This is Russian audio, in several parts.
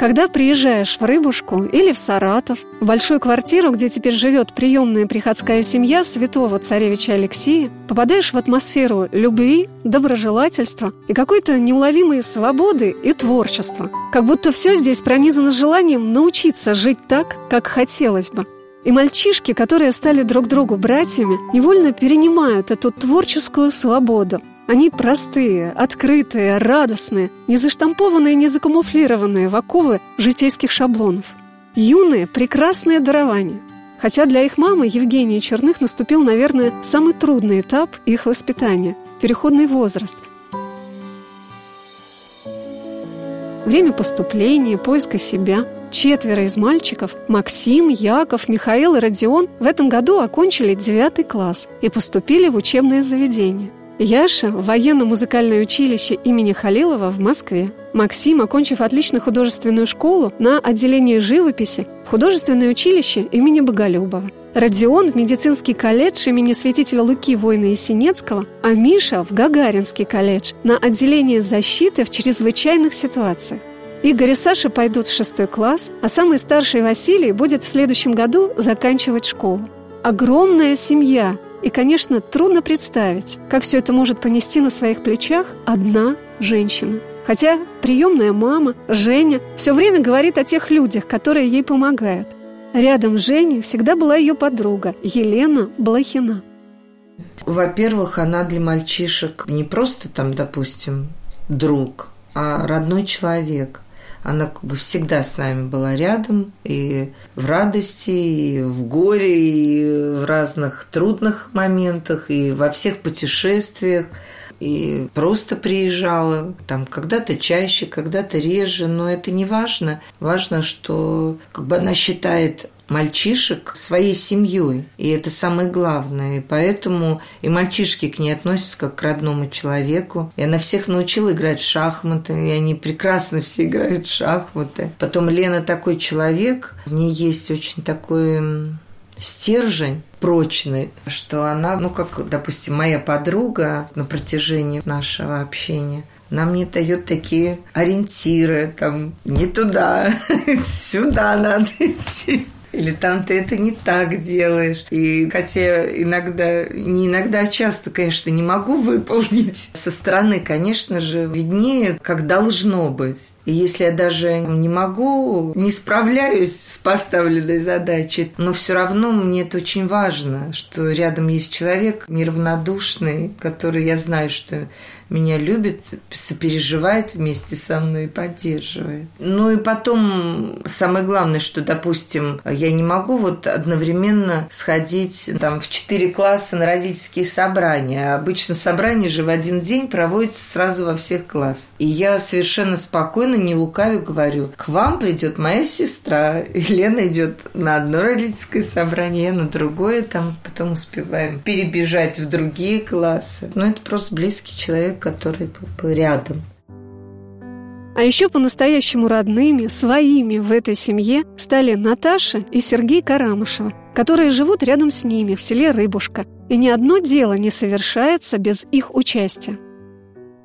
Когда приезжаешь в Рыбушку или в Саратов, в большую квартиру, где теперь живет приемная приходская семья святого цесаревича Алексия, попадаешь в атмосферу любви, доброжелательства и какой-то неуловимой свободы и творчества. Как будто все здесь пронизано желанием научиться жить так, как хотелось бы. И мальчишки, которые стали друг другу братьями, невольно перенимают эту творческую свободу. Они простые, открытые, радостные, не заштампованные, не закамуфлированные в оковы житейских шаблонов. Юные, прекрасные дарования. Хотя для их мамы, Евгении Черных, наступил, наверное, самый трудный этап их воспитания – переходный возраст. Время поступления, поиска себя. 4 из мальчиков – Максим, Яков, Михаил и Родион – в этом году окончили 9 класс и поступили в учебное заведение. Яша – в военно-музыкальное училище имени Халилова в Москве. Максим, окончив отлично художественную школу на отделении живописи в художественное училище имени Боголюбова. Родион – в медицинский колледж имени святителя Луки Войно-Ясенецкого, а Миша – в Гагаринский колледж на отделении защиты в чрезвычайных ситуациях. Игорь и Саша пойдут в 6 класс, а самый старший Василий будет в следующем году заканчивать школу. Огромная семья. И, конечно, трудно представить, как все это может понести на своих плечах одна женщина. Хотя приемная мама, Женя, все время говорит о тех людях, которые ей помогают. Рядом с Женей всегда была ее подруга Елена Блохина. Во-первых, она для мальчишек не просто там, допустим, друг, а родной человек. Она как бы всегда с нами была рядом, и в радости, и в горе, и в разных трудных моментах, и во всех путешествиях, и просто приезжала, там когда-то чаще, когда-то реже, но это не важно. Важно, что как бы она считает мальчишек своей семьей, и это самое главное. И поэтому и мальчишки к ней относятся как к родному человеку. И она всех научила играть в шахматы, и они прекрасно все играют в шахматы. Потом Лена такой человек, в ней есть очень такой стержень прочный, что она, как, допустим, моя подруга на протяжении нашего общения, она мне дает такие ориентиры, там, не туда, сюда надо идти. Или там ты это не так делаешь. И хотя не иногда, а часто, конечно, не могу выполнить. Со стороны, конечно же, виднее, как должно быть. И если я даже не могу, не справляюсь с поставленной задачей, но все равно мне это очень важно, что рядом есть человек неравнодушный, который, я знаю, что меня любит, сопереживает вместе со мной и поддерживает. Ну и потом самое главное, что, допустим, я не могу одновременно сходить там, в 4 класса на родительские собрания. Обычно собрания же в один день проводятся сразу во всех классах. И я совершенно спокойно, не лукавя, говорю: к вам придет моя сестра. Елена идет на одно родительское собрание, я на другое. Там потом успеваем перебежать в другие классы. Но это просто близкий человек, который как бы рядом. А еще по-настоящему родными, своими в этой семье стали Наташа и Сергей Карамышева, которые живут рядом с ними в селе Рыбушка. И ни одно дело не совершается без их участия.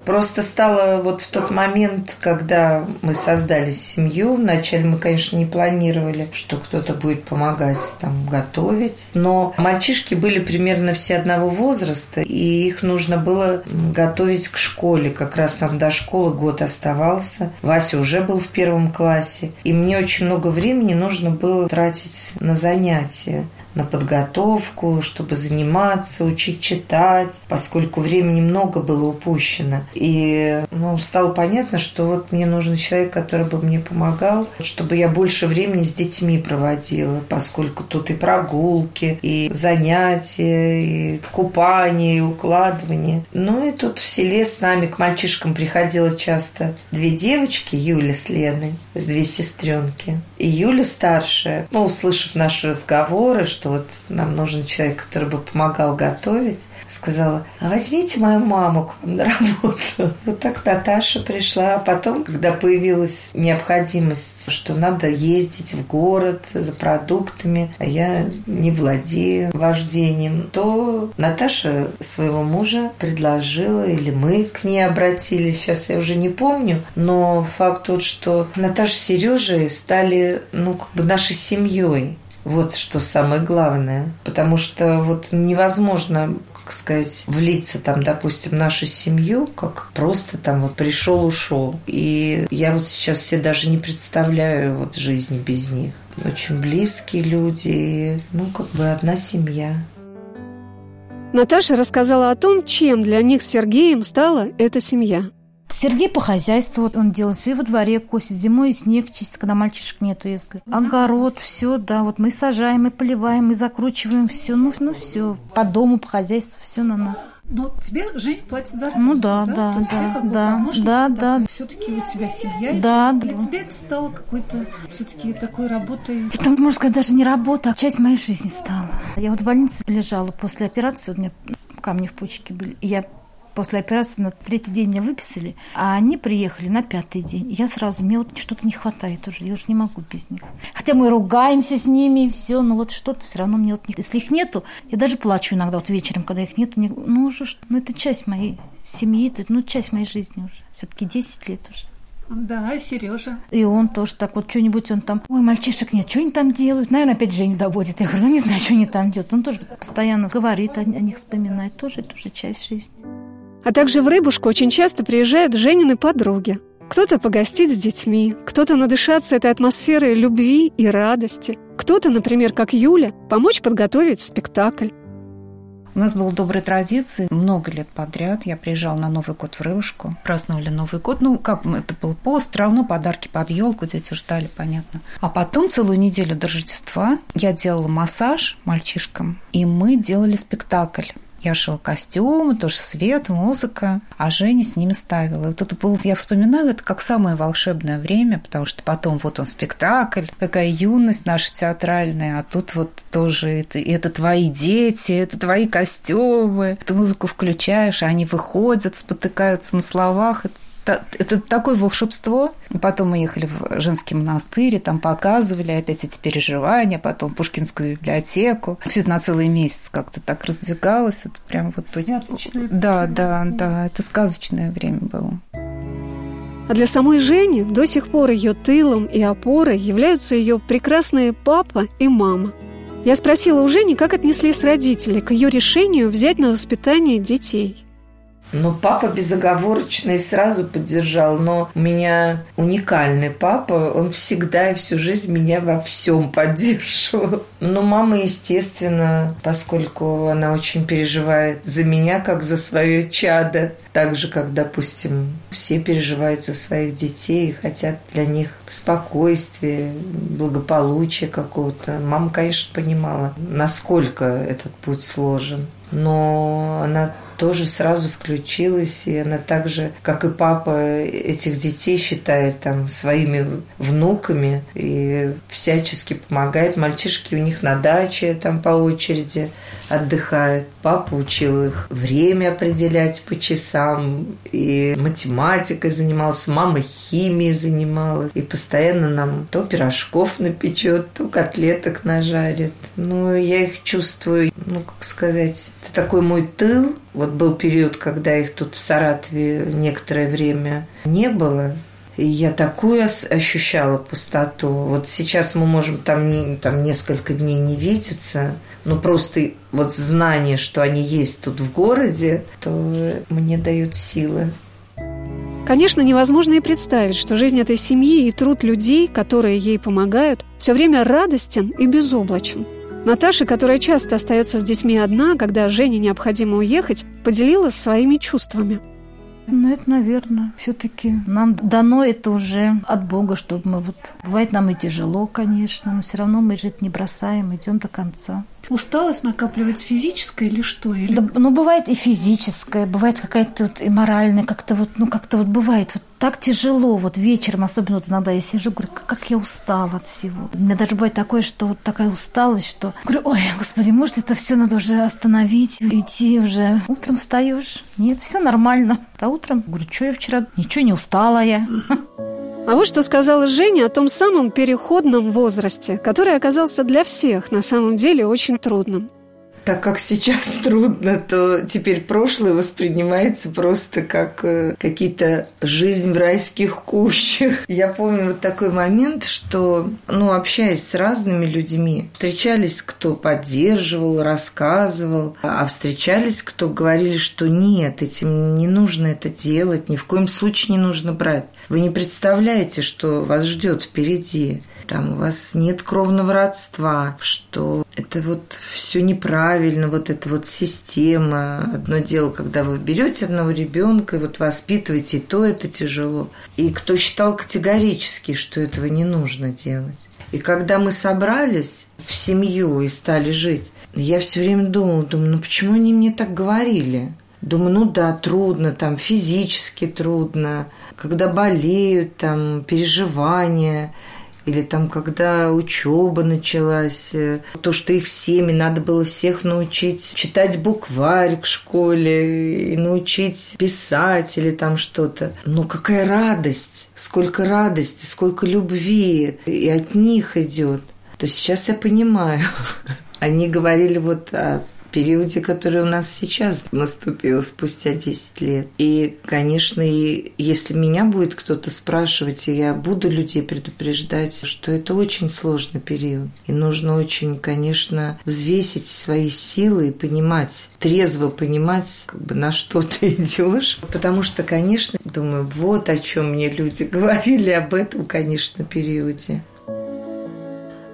Просто стало в тот момент, когда мы создали семью. Вначале мы, конечно, не планировали, что кто-то будет помогать там готовить. Но мальчишки были примерно все одного возраста, и их нужно было готовить к школе. Как раз нам до школы год оставался. Вася уже был в 1 классе. И мне очень много времени нужно было тратить на занятия, на подготовку, чтобы заниматься, учить читать, поскольку времени много было упущено. И стало понятно, что мне нужен человек, который бы мне помогал, чтобы я больше времени с детьми проводила, поскольку тут и прогулки, и занятия, и купание, и укладывание. Ну и тут в селе с нами к мальчишкам приходило часто 2 девочки, Юля с Леной, 2 сестренки. И Юля старшая, услышав наши разговоры, что нам нужен человек, который бы помогал готовить, сказала: а возьмите мою маму к вам на работу. Так Наташа пришла. А потом, когда появилась необходимость, что надо ездить в город за продуктами, а я не владею вождением, то Наташа своего мужа предложила, или мы к ней обратились, сейчас я уже не помню, но факт тот, что Наташа с Сережей стали, нашей семьей. Вот что самое главное. Потому что невозможно, как сказать, влиться допустим, в нашу семью, как просто пришел, ушел. И я сейчас себе даже не представляю жизни без них. Очень близкие люди, одна семья. Наташа рассказала о том, чем для них с Сергеем стала эта семья. Сергей по хозяйству, он делает все, и во дворе косит, зимой и снег чистит, когда мальчишек нету, если. Огород, все, да, мы сажаем, и поливаем, и закручиваем все, все, по дому, по хозяйству, все на нас. Но тебе Жень платит зарплату, да? То есть ты помощница, все-таки у тебя семья, для тебя это стало какой-то все-таки такой работой. Это, можно сказать, даже не работа, а часть моей жизни стала. Я в больнице лежала после операции, у меня камни в почке были, и я после операции на 3-й день меня выписали, а они приехали на 5-й день. Я сразу, мне что-то не хватает уже, я уже не могу без них. Хотя мы ругаемся с ними и все, но что-то все равно мне не... Если их нету, я даже плачу иногда вечером, когда их нету. Мне... это часть моей семьи, часть моей жизни уже. Все-таки 10 лет уже. Да, Сережа. И он тоже так что-нибудь он там... Ой, мальчишек нет, что они там делают? Наверное, опять Женю доводит. Я говорю, не знаю, что они там делают. Он тоже постоянно говорит о них, вспоминает. Тоже часть жизни. А также в Рыбушку очень часто приезжают Женины подруги. Кто-то погостить с детьми, кто-то надышаться этой атмосферой любви и радости, кто-то, например, как Юля, помочь подготовить спектакль. У нас была добрая традиция. Много лет подряд я приезжала на Новый год в Рыбушку. Праздновали Новый год. Как это был пост, равно подарки под елку, дети ждали, понятно. А потом целую неделю до Рождества я делала массаж мальчишкам, и мы делали спектакль. Я шила костюмы, тоже свет, музыка, а Женя с ними ставила. И это было, я вспоминаю, это как самое волшебное время, потому что потом он спектакль, какая юность наша театральная, а тут тоже это твои дети, это твои костюмы. Ты музыку включаешь, а они выходят, спотыкаются на словах. Это такое волшебство. Потом мы ехали в женский монастырь, и там показывали опять эти переживания, потом Пушкинскую библиотеку. Все это на целый месяц как-то так раздвигалось. Это прям Святочное. Да. Это сказочное время было. А для самой Жени до сих пор ее тылом и опорой являются ее прекрасные папа и мама. Я спросила у Жени, как отнеслись родители к ее решению взять на воспитание детей. Папа безоговорочно и сразу поддержал. Но у меня уникальный папа. Он всегда и всю жизнь меня во всем поддерживал. Но мама, естественно, поскольку она очень переживает за меня, как за свое чадо. Так же, как, допустим, все переживают за своих детей и хотят для них спокойствия, благополучия какого-то. Мама, конечно, понимала, насколько этот путь сложен. Но она тоже сразу включилась, и она так же, как и папа, этих детей считает своими внуками и всячески помогает. Мальчишки у них на даче по очереди отдыхают. Папа учил их время определять по часам, и математикой занимался, мама химией занималась, и постоянно нам то пирожков напечет, то котлеток нажарит. Я их чувствую, это такой мой тыл. Был период, когда их тут в Саратове некоторое время не было. И я такую ощущала пустоту. Сейчас мы можем там несколько дней не видеться, но просто знание, что они есть тут в городе, то мне дают силы. Конечно, невозможно и представить, что жизнь этой семьи и труд людей, которые ей помогают, все время радостен и безоблачен. Наташа, которая часто остается с детьми одна, когда Жене необходимо уехать, поделилась своими чувствами. Это, наверное, все-таки нам дано это уже от Бога, чтобы мы... Бывает нам и тяжело, конечно, но все равно мы же это не бросаем, идем до конца. Усталость накапливается физическая или что? Или... Да, ну, бывает и физическая, бывает какая-то вот и моральная, как-то вот бывает. Вот так тяжело, вот вечером, особенно вот иногда я сижу, говорю, как я устала от всего. У меня даже бывает такое, что вот такая усталость, что... Говорю, ой, господи, может, это все надо уже остановить, идти уже. Утром встаешь, нет, все нормально. А утром, говорю, что я вчера? Ничего, не устала я. А вот что сказала Женя о том самом переходном возрасте, который оказался для всех на самом деле очень трудным. Так как сейчас трудно, то теперь прошлое воспринимается просто как какие-то жизнь в райских кущах. Я помню вот такой момент, что, общаясь с разными людьми, встречались, кто поддерживал, рассказывал, а встречались, кто говорили, что нет, этим не нужно это делать, ни в коем случае не нужно брать. Вы не представляете, что вас ждет впереди. Там у вас нет кровного родства, что это вот все неправильно, вот эта вот система. Одно дело, когда вы берете одного ребенка и вот воспитываете, и то это тяжело. И кто считал категорически, что этого не нужно делать. И когда мы собрались в семью и стали жить, я все время думала, почему они мне так говорили? Думаю, трудно, там физически трудно, когда болеют, там переживания. Или там, когда учеба началась, то, что их семьи, надо было всех научить читать букварь к школе, и научить писать или там что-то. Но какая радость! Сколько радости, сколько любви! И от них идет. То сейчас я понимаю. Они говорили вот о периоде, который у нас сейчас наступил спустя 10 лет. И, конечно, если меня будет кто-то спрашивать, я буду людей предупреждать, что это очень сложный период. И нужно очень, конечно, взвесить свои силы и понимать, трезво понимать, на что ты идешь. Потому что, конечно, думаю, вот о чем мне люди говорили об этом, конечно, периоде.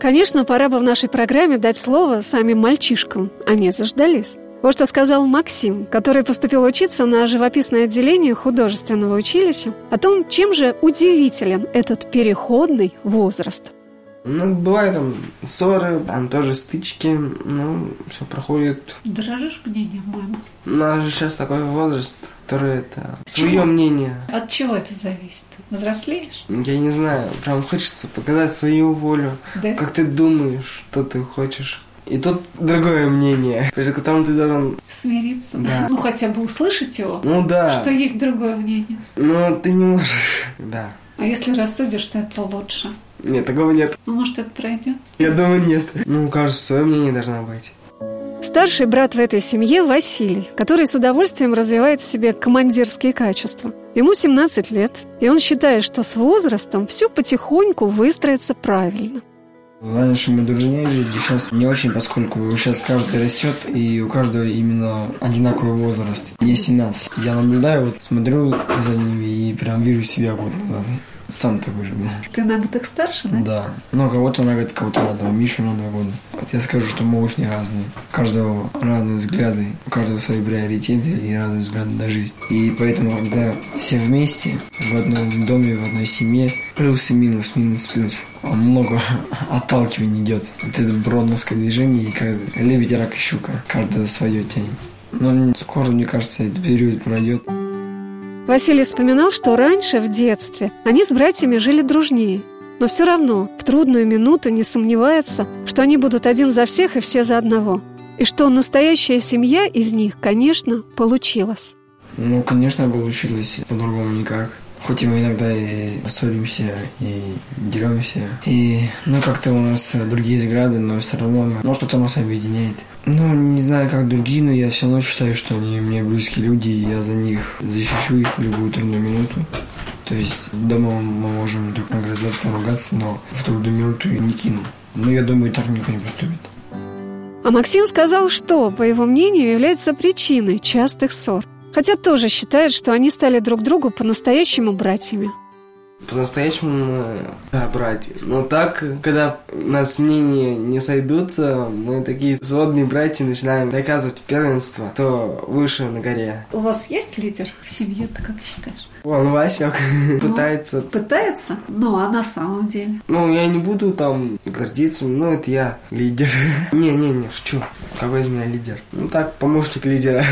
Конечно, пора бы в нашей программе дать слово самим мальчишкам. Они заждались. Вот что сказал Максим, который поступил учиться на живописное отделение художественного училища, о том, чем же удивителен этот переходный возраст. Бывают там ссоры, там тоже стычки, все проходит. Дорожишь мнением мамы? У нас же сейчас такой возраст, который это... Своё мнение. От чего это зависит? Взрослеешь? Я не знаю, прям хочется показать свою волю, да? Как ты думаешь, что ты хочешь. И тут другое мнение, при котором ты должен... Смириться? Да. Хотя бы услышать его? Да. Что есть другое мнение? Ты не можешь, да. А если рассудишь, что это лучше? Нет, такого нет. Может, это пройдет? Я думаю, нет. Кажется, свое мнение должно быть. Старший брат в этой семье Василий, который с удовольствием развивает в себе командирские качества. Ему 17 лет, и он считает, что с возрастом все потихоньку выстроится правильно. Раньше мы дружнее жили, сейчас не очень, поскольку сейчас каждый растет, и у каждого именно одинаковый возраст. Мне 17. Я наблюдаю, смотрю за ними и прям вижу себя год назад. Сам такой же был. Ты на годах старше, да? Да. Кого-то на год, кого-то на два. Мишу на 2 года. Вот я скажу, что мы очень разные. У каждого разные взгляды, у каждого свои приоритеты и разные взгляды на жизнь. И поэтому, когда все вместе, в одном доме, в одной семье, плюс и минус, минус, плюс, много отталкиваний идет. Вот это бродновское движение, и как лебедь, рак и щука. Каждое свое тянет. Но скоро, мне кажется, этот период пройдет. Василий вспоминал, что раньше, в детстве, они с братьями жили дружнее. Но все равно в трудную минуту не сомневается, что они будут один за всех и все за одного. И что настоящая семья из них, конечно, получилась. Конечно, получилось. По-другому никак. Хоть мы иногда и ссоримся, и деремся. И, как-то у нас другие взгляды, но все равно что-то нас объединяет. Не знаю, как другие, но я все равно считаю, что они мне близкие люди, и я за них защищу их в любую трудную минуту. То есть дома мы можем друг нагрызаться, ругаться, но в трудную минуту не кину. Я думаю, так никто не поступит. А Максим сказал, что, по его мнению, является причиной частых ссор. Хотя тоже считает, что они стали друг другу по-настоящему братьями. по-настоящему, да, братья. Но так, когда нас мнения не сойдутся, мы такие сводные братья начинаем доказывать первенство, кто выше на горе. У вас есть лидер в семье, ты как считаешь? Он Васек пытается. Пытается? Ну, а на самом деле? Ну, я не буду там гордиться, но это я лидер. Не, шучу. Какой из меня лидер? Ну так, помощник лидера.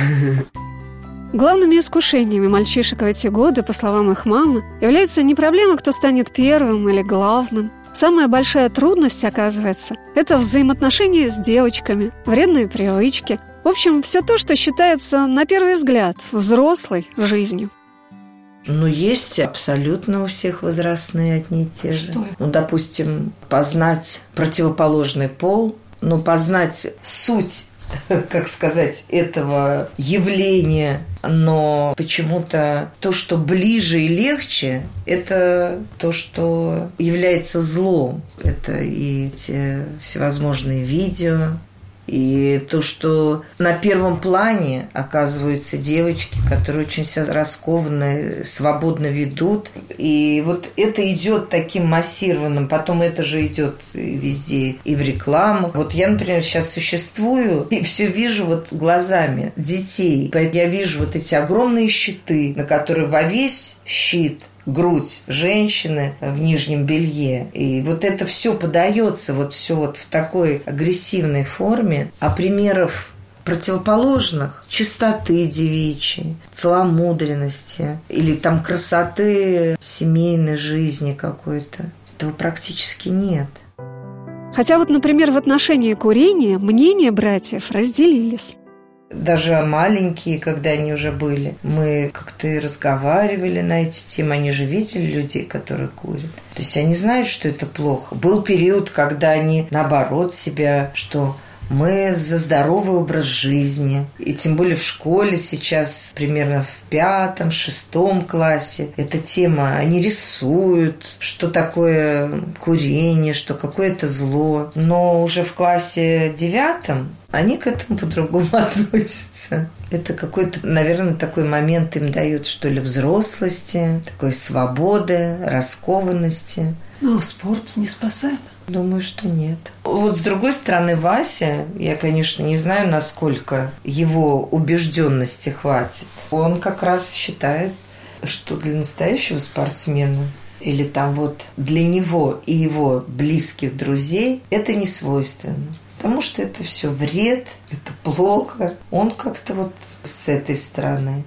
Главными искушениями мальчишек в эти годы, по словам их мамы, являются не проблемы, кто станет первым или главным. Самая большая трудность, оказывается, это взаимоотношения с девочками, вредные привычки. В общем, все то, что считается, на первый взгляд, взрослой жизнью. Ну, есть абсолютно у всех возрастные одни и те же. Что? Ну, допустим, познать противоположный пол, но познать суть, как сказать, этого явления, но почему-то то, что ближе и легче, это то, что является злом. Это и эти всевозможные видео, и то, что на первом плане оказываются девочки, которые очень себя раскованно, свободно ведут. И вот это идет таким массированным, потом это же идет везде и в рекламах. Вот я, например, сейчас существую и все вижу вот глазами детей. Поэтому я вижу вот эти огромные щиты, на которые во весь щит грудь женщины в нижнем белье. И вот это все подается, вот все вот в такой агрессивной форме. А примеров противоположных чистоты девичьей, целомудренности или там красоты семейной жизни какой-то, этого практически нет. Хотя вот, например, в отношении курения мнения братьев разделились. Даже маленькие, когда они уже были, мы как-то и разговаривали на эти темы. Они же видели людей, которые курят. То есть они знают, что это плохо. Был период, когда они, наоборот, себя, что мы за здоровый образ жизни. И тем более в школе сейчас, примерно в 5-6 классе, эта тема, они рисуют, что такое курение, что какое-то зло. Но уже в классе 9 они к этому по-другому относятся. Это какой-то, наверное, такой момент им дают, что ли, взрослости, такой свободы, раскованности. Ну, спорт не спасает. Думаю, что нет. Вот с другой стороны, Вася, я, конечно, не знаю, насколько его убежденности хватит. Он как раз считает, что для настоящего спортсмена или там вот для него и его близких друзей это не свойственно. Потому что это все вред, это плохо. Он как-то вот с этой стороны.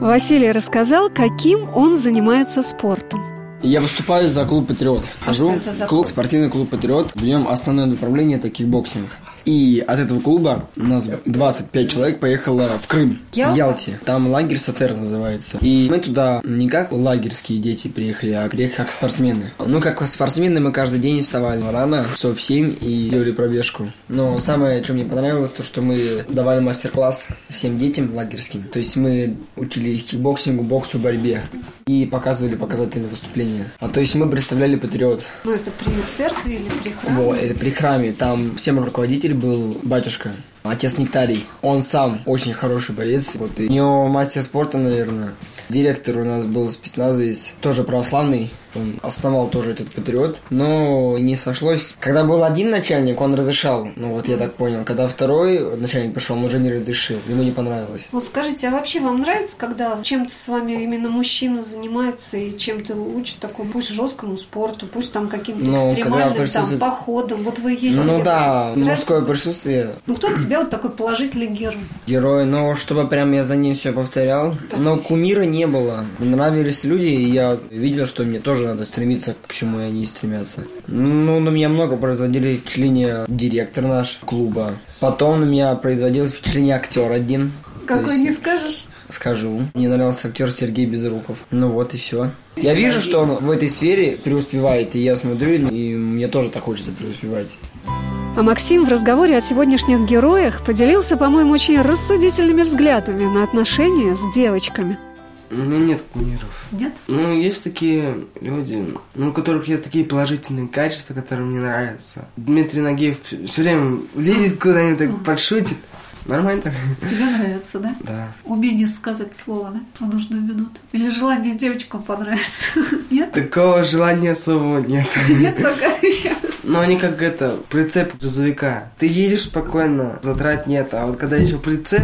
Василий рассказал, каким он занимается спортом. Я выступаю за клуб «Патриот». Хожу в клуб, спортивный клуб «Патриот». В нем основное направление – это кикбоксинг. И от этого клуба у нас 25 человек поехало в Крым, в Ялте. Там лагерь «Сатер» называется. И мы туда не как лагерские дети приехали, а приехали как спортсмены. Ну, как спортсмены мы каждый день вставали рано, часов в 7, и делали пробежку. Но самое, что мне понравилось, то, что мы давали мастер-класс всем детям лагерским. То есть мы учили их кикбоксингу, боксу, борьбе. И показывали показательные выступления. А то есть мы представляли «Патриот». Ну, это при церкви или при храме? Вот, это при храме. Там всем руководитель был батюшка, отец Нектарий. Он сам очень хороший боец. Вот, и у него мастер спорта, наверное. Директор у нас был спецназа, тоже православный. Он основал тоже этот «Патриот». Но не сошлось. Когда был один начальник, он разрешал. Ну, вот я так понял. Когда второй начальник пришел, он уже не разрешил. Ему не понравилось. Вот скажите, а вообще вам нравится, когда чем-то с вами именно мужчина занимается и чем-то учит такому, пусть жесткому спорту, пусть там каким-то экстремальным присутствует... там, походом? Вот вы ездили. Ну да, нравится? Мужское присутствие. Ну, кто для тебя вот такой положительный герой? Герой, ну, чтобы прям я за ним все повторял. Но кумира не было. Нравились люди, и я видел, что мне тоже надо стремиться, к чему они стремятся. Ну, на меня много производили впечатление директор наш клуба. Потом на меня производил впечатление актер один. Какой, не скажешь? Скажу. Мне нравился актер Сергей Безруков. Ну вот и все. Я вижу, что он в этой сфере преуспевает, и я смотрю, и мне тоже так хочется преуспевать. А Максим в разговоре о сегодняшних героях поделился, по-моему, очень рассудительными взглядами на отношения с девочками. У меня нет кумиров. Нет? Ну, есть такие люди, у которых есть такие положительные качества, которые мне нравятся. Дмитрий Нагиев все время лезет куда-нибудь, так подшутит. Нормально так? Тебе нравится, да? Да. Умение сказать слово, да? В нужную минуту. Или желание девочкам понравится? Нет? Такого желания особого нет. Нет пока еще. Но они как прицеп грузовика. Ты едешь спокойно, затрат нет. А вот когда еще прицеп,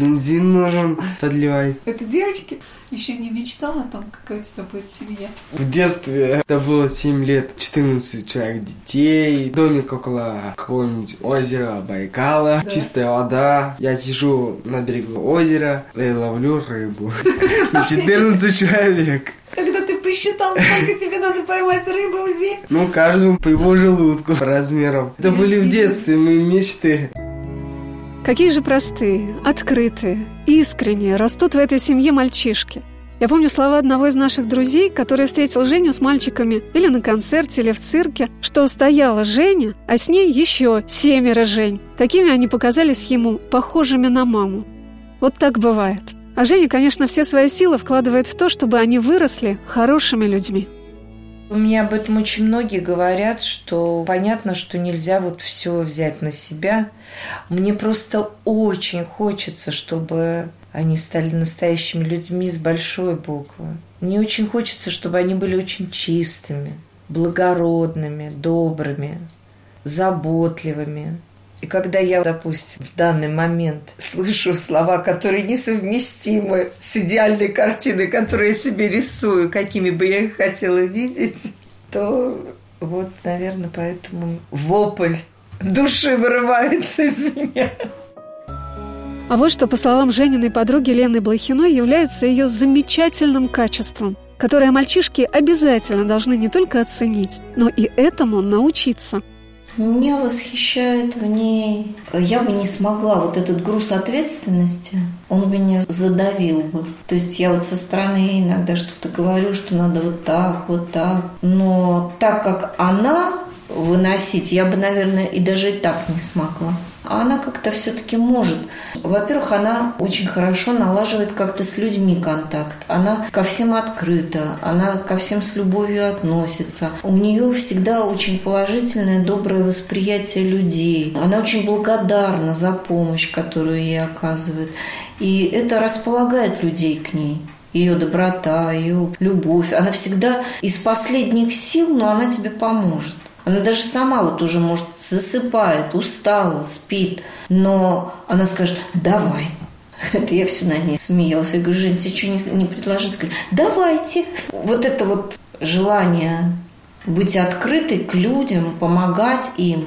бензин нужен, подливай. Это девочки? Еще не мечтала о том, какая у тебя будет семья? В детстве, это было 7 лет, 14 человек детей, домик около какого-нибудь озера Байкала, да. Чистая вода. Я сижу на берегу озера и ловлю рыбу. 14 человек. Когда ты посчитал, сколько тебе надо поймать рыбу в день? Ну, каждому по его желудку размером. Это были в детстве мои мечты. Какие же простые, открытые, искренние растут в этой семье мальчишки. Я помню слова одного из наших друзей, который встретил Женю с мальчиками или на концерте, или в цирке, что стояла Женя, а с ней еще 7 Жень. Такими они показались ему похожими на маму. Вот так бывает. А Женя, конечно, все свои силы вкладывает в то, чтобы они выросли хорошими людьми. У меня об этом очень многие говорят, что понятно, что нельзя вот все взять на себя. Мне просто очень хочется, чтобы они стали настоящими людьми с большой буквы. Мне очень хочется, чтобы они были очень чистыми, благородными, добрыми, заботливыми. И когда я, допустим, в данный момент слышу слова, которые несовместимы с идеальной картиной, которую я себе рисую, какими бы я их хотела видеть, то вот, наверное, поэтому вопль души вырывается из меня. А вот что, по словам Жениной подруги Лены Блохиной, является ее замечательным качеством, которое мальчишки обязательно должны не только оценить, но и этому научиться. Меня восхищает в ней. Я бы не смогла. Вот этот груз ответственности, он меня задавил бы. То есть я вот со стороны иногда что-то говорю, что надо вот так, вот так. Но так как она выносить, я бы, наверное, и даже и так не смогла. А она как-то все-таки может. Во-первых, она очень хорошо налаживает как-то с людьми контакт. Она ко всем открыта, она ко всем с любовью относится. У нее всегда очень положительное, доброе восприятие людей. Она очень благодарна за помощь, которую ей оказывают. И это располагает людей к ней. Ее доброта, ее любовь. Она всегда из последних сил, но она тебе поможет. Она даже сама вот уже, может, засыпает, устала, спит, но она скажет «давай». Это я все на ней смеялась. Я говорю: «Жень, тебе что не предложить?» Говорю: «Давайте». Вот это вот желание быть открытой к людям, помогать им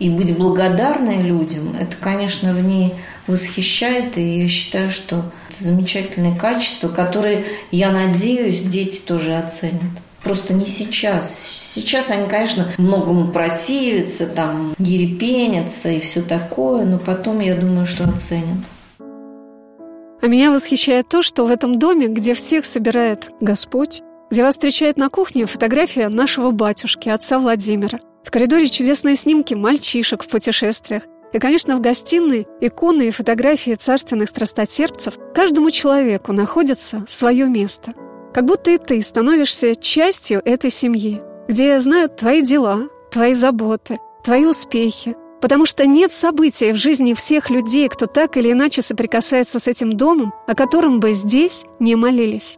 и быть благодарной людям, это, конечно, в ней восхищает, и я считаю, что это замечательные качества, которые, я надеюсь, дети тоже оценят. Просто не сейчас. Сейчас они, конечно, многому противятся, там, ерепенятся и все такое, но потом, я думаю, что оценят. А меня восхищает то, что в этом доме, где всех собирает Господь, где вас встречает на кухне фотография нашего батюшки, отца Владимира. В коридоре чудесные снимки мальчишек в путешествиях. И, конечно, в гостиной иконы и фотографии царственных страстотерпцев. Каждому человеку находится свое место. Как будто и ты становишься частью этой семьи, где знают твои дела, твои заботы, твои успехи. Потому что нет события в жизни всех людей, кто так или иначе соприкасается с этим домом, о котором бы здесь не молились.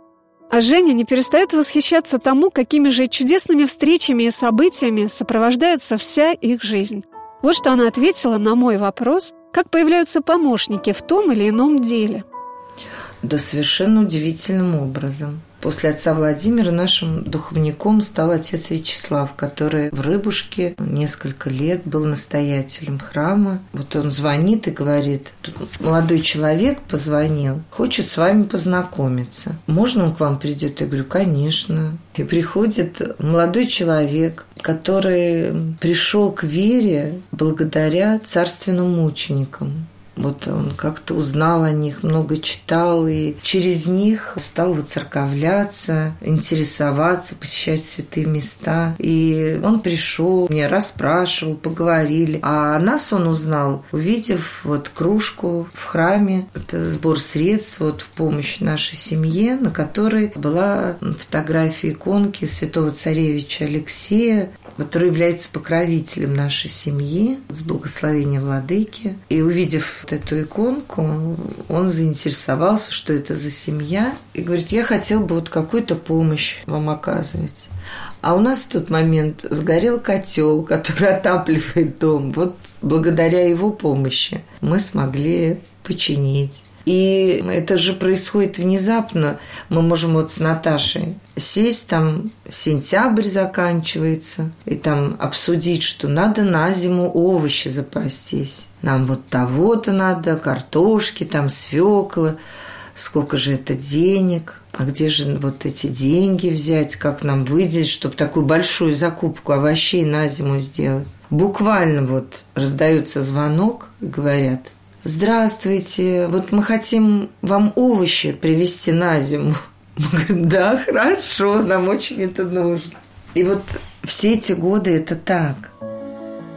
А Женя не перестает восхищаться тому, какими же чудесными встречами и событиями сопровождается вся их жизнь. Вот что она ответила на мой вопрос, как появляются помощники в том или ином деле. Да, совершенно удивительным образом. После отца Владимира нашим духовником стал отец Вячеслав, который в Рыбушке несколько лет был настоятелем храма. Вот он звонит и говорит: молодой человек позвонил, хочет с вами познакомиться. Можно он к вам придет? Я говорю: конечно. И приходит молодой человек, который пришел к вере благодаря царственным мученикам. Вот он как-то узнал о них, много читал, и через них стал воцерковляться, интересоваться, посещать святые места. И он пришел, меня расспрашивал, поговорили. А нас он узнал, увидев вот кружку в храме. Это сбор средств вот в помощь нашей семье, на которой была фотография иконки святого царевича Алексия. который является покровителем нашей семьи с благословения владыки. И увидев вот эту иконку, он заинтересовался, что это за семья, и говорит: я хотел бы вот какую-то помощь вам оказывать. А у нас в тот момент сгорел котел, который отапливает дом. Вот благодаря его помощи мы смогли починить. И это же происходит внезапно. Мы можем вот с Наташей сесть, там сентябрь заканчивается, и там обсудить, что надо на зиму овощи запастись. Нам вот того-то надо, картошки, там свёкла. Сколько же это денег? А где же вот эти деньги взять? Как нам выделить, чтобы такую большую закупку овощей на зиму сделать? Буквально вот раздается звонок, говорят: здравствуйте, вот мы хотим вам овощи привезти на зиму. Мы говорим: да, хорошо, нам очень это нужно. И вот все эти годы это так.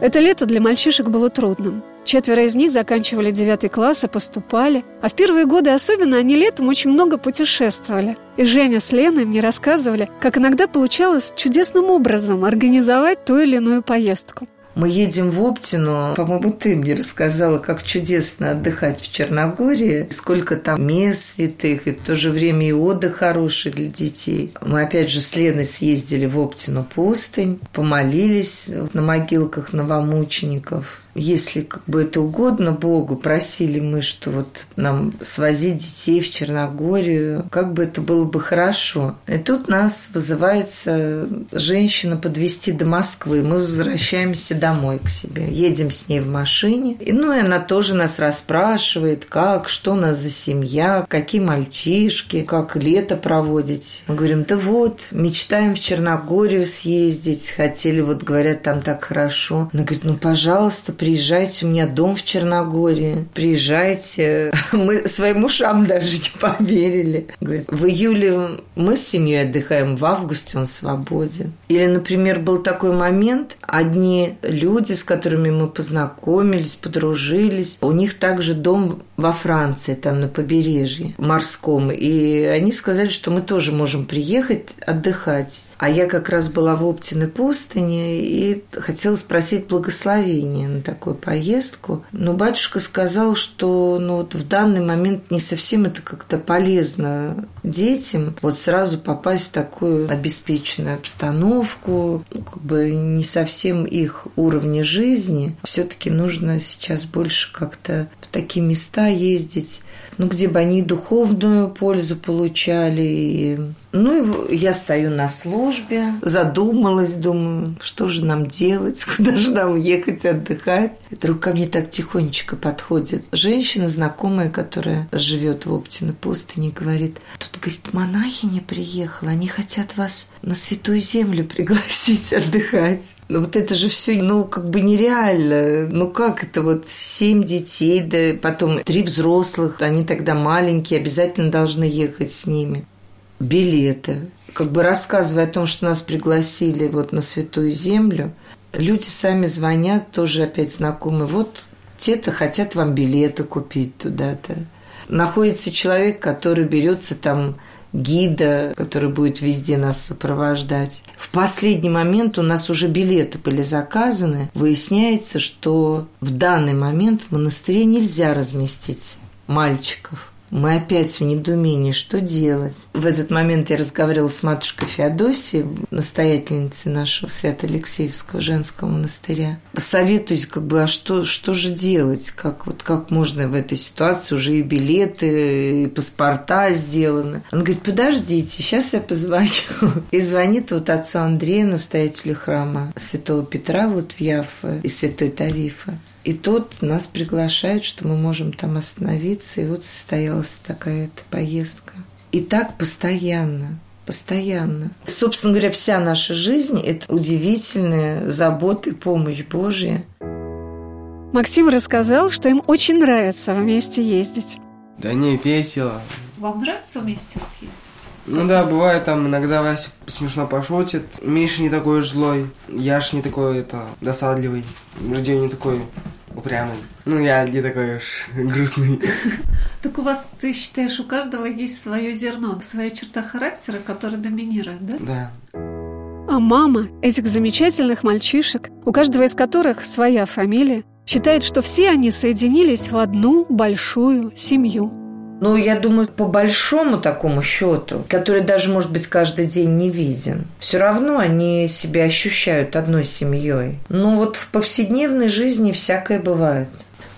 Это лето для мальчишек было трудным. 4 из них заканчивали 9 класс и поступали. А в первые годы особенно они летом очень много путешествовали. И Женя с Леной мне рассказывали, как иногда получалось чудесным образом организовать ту или иную поездку. Мы едем в Оптину. По-моему, ты мне рассказала, как чудесно отдыхать в Черногории, сколько там мест святых, и в то же время и отдых хороший для детей. Мы опять же с Леной съездили в Оптину пустынь, помолились на могилках новомучеников. Если как бы это угодно Богу, просили мы, что вот нам свозить детей в Черногорию, как бы это было бы хорошо. И тут нас вызывается женщина подвезти до Москвы. Мы возвращаемся домой к себе, едем с ней в машине. И, и она тоже нас расспрашивает, как, что у нас за семья, какие мальчишки, как лето проводить. Мы говорим: да вот, мечтаем в Черногорию съездить, хотели, вот говорят, там так хорошо. Она говорит: ну, пожалуйста, приезжайте, у меня дом в Черногории, приезжайте. Мы своим ушам даже не поверили. Говорит: в июле мы с семьей отдыхаем, в августе он свободен. Или, например, был такой момент, одни люди, с которыми мы познакомились, подружились, у них также дом во Франции, там на побережье морском, и они сказали, что мы тоже можем приехать отдыхать. А я как раз была в Оптиной пустыне и хотела спросить благословения на такую поездку. Но батюшка сказал, что вот в данный момент не совсем это как-то полезно детям вот сразу попасть в такую обеспеченную обстановку, как бы не совсем их уровня жизни. Все-таки нужно сейчас больше как-то в такие места ездить, где бы они духовную пользу получали. И я стою на службе, задумалась, думаю, что же нам делать, куда же нам ехать отдыхать. И вдруг ко мне так тихонечко подходит женщина, знакомая, которая живет в Оптиной пустыне, говорит: тут, говорит, монахиня приехала, они хотят вас на Святую Землю пригласить отдыхать. Ну вот это же все, как бы нереально. Как это вот 7 детей, да потом 3 взрослых, они тогда маленькие, обязательно должны ехать с ними. Билеты. Рассказывая о том, что нас пригласили на Святую Землю, люди сами звонят, тоже опять знакомые. Вот те-то хотят вам билеты купить туда-то. Находится человек, который берется гида, который будет везде нас сопровождать. В последний момент у нас уже билеты были заказаны. Выясняется, что в данный момент в монастыре нельзя разместить мальчиков. Мы опять в недоумении, что делать. В этот момент я разговаривала с матушкой Феодосией, настоятельницей нашего Свято-Алексеевского женского монастыря. Советуюсь, а что же делать? Как можно в этой ситуации? Уже и билеты, и паспорта сделаны. Она говорит: подождите, сейчас я позвоню. И звонит отцу Андрею, настоятелю храма Святого Петра в Яффе и Святой Тарифы. И тот нас приглашает, что мы можем там остановиться. И вот состоялась такая-то поездка. И так постоянно. Собственно говоря, вся наша жизнь – это удивительная забота и помощь Божья. Максим рассказал, что им очень нравится вместе ездить. Да не, весело. Вам нравится вместе ездить? Да, бывает, иногда Вася смешно пошутит. Миша не такой уж злой. Яш не такой, досадливый. Родион не такой упрямый. Я не такой уж грустный. Так у вас, ты считаешь, у каждого есть свое зерно, своя черта характера, которая доминирует, да? Да. А мама этих замечательных мальчишек, у каждого из которых своя фамилия, считает, что все они соединились в одну большую семью. Ну, я думаю, по большому такому счету, который даже, может быть, каждый день не виден, все равно они себя ощущают одной семьей. Но вот в повседневной жизни всякое бывает.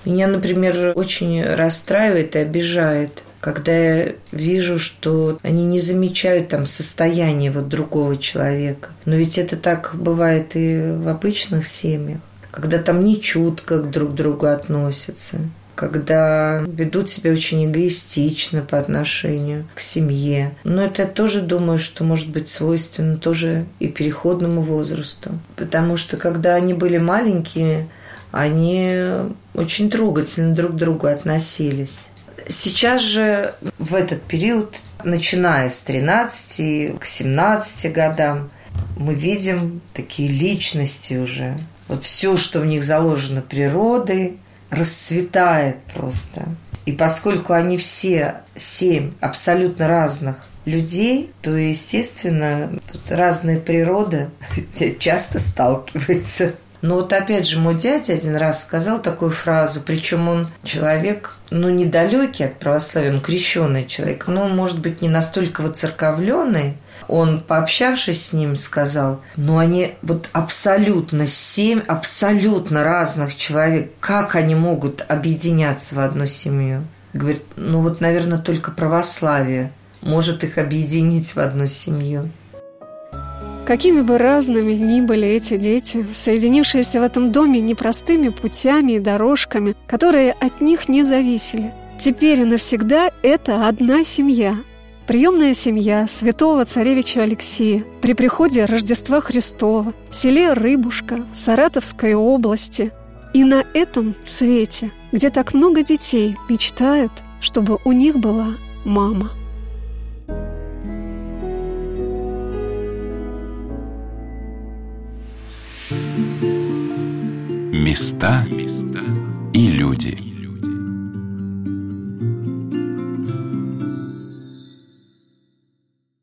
Меня, например, очень расстраивает и обижает, когда я вижу, что они не замечают там состояние вот другого человека. Но ведь это так бывает и в обычных семьях, когда там нечутко друг к другу относятся, когда ведут себя очень эгоистично по отношению к семье. Но это тоже, думаю, что может быть свойственно тоже и переходному возрасту. Потому что, когда они были маленькие, они очень трогательно друг к другу относились. Сейчас же в этот период, начиная с 13 к 17 годам, мы видим такие личности уже. Вот все, что в них заложено природой, расцветает просто. И поскольку они все 7 абсолютно разных людей, то, естественно, тут разные природы часто сталкиваются. Но вот опять же мой дядя один раз сказал такую фразу, причем он человек, недалекий от православия, он крещеный человек, но, может быть, не настолько воцерковленный. Он, пообщавшись с ним, сказал, они вот абсолютно 7 абсолютно разных человек, как они могут объединяться в одну семью? Говорит, наверное, только православие может их объединить в одну семью. Какими бы разными ни были эти дети, соединившиеся в этом доме непростыми путями и дорожками, которые от них не зависели, теперь и навсегда это одна семья. Приемная семья святого цесаревича Алексия при приходе Рождества Христова в селе Рыбушка Саратовской области. И на этом свете, где так много детей мечтают, чтобы у них была мама. Места и люди.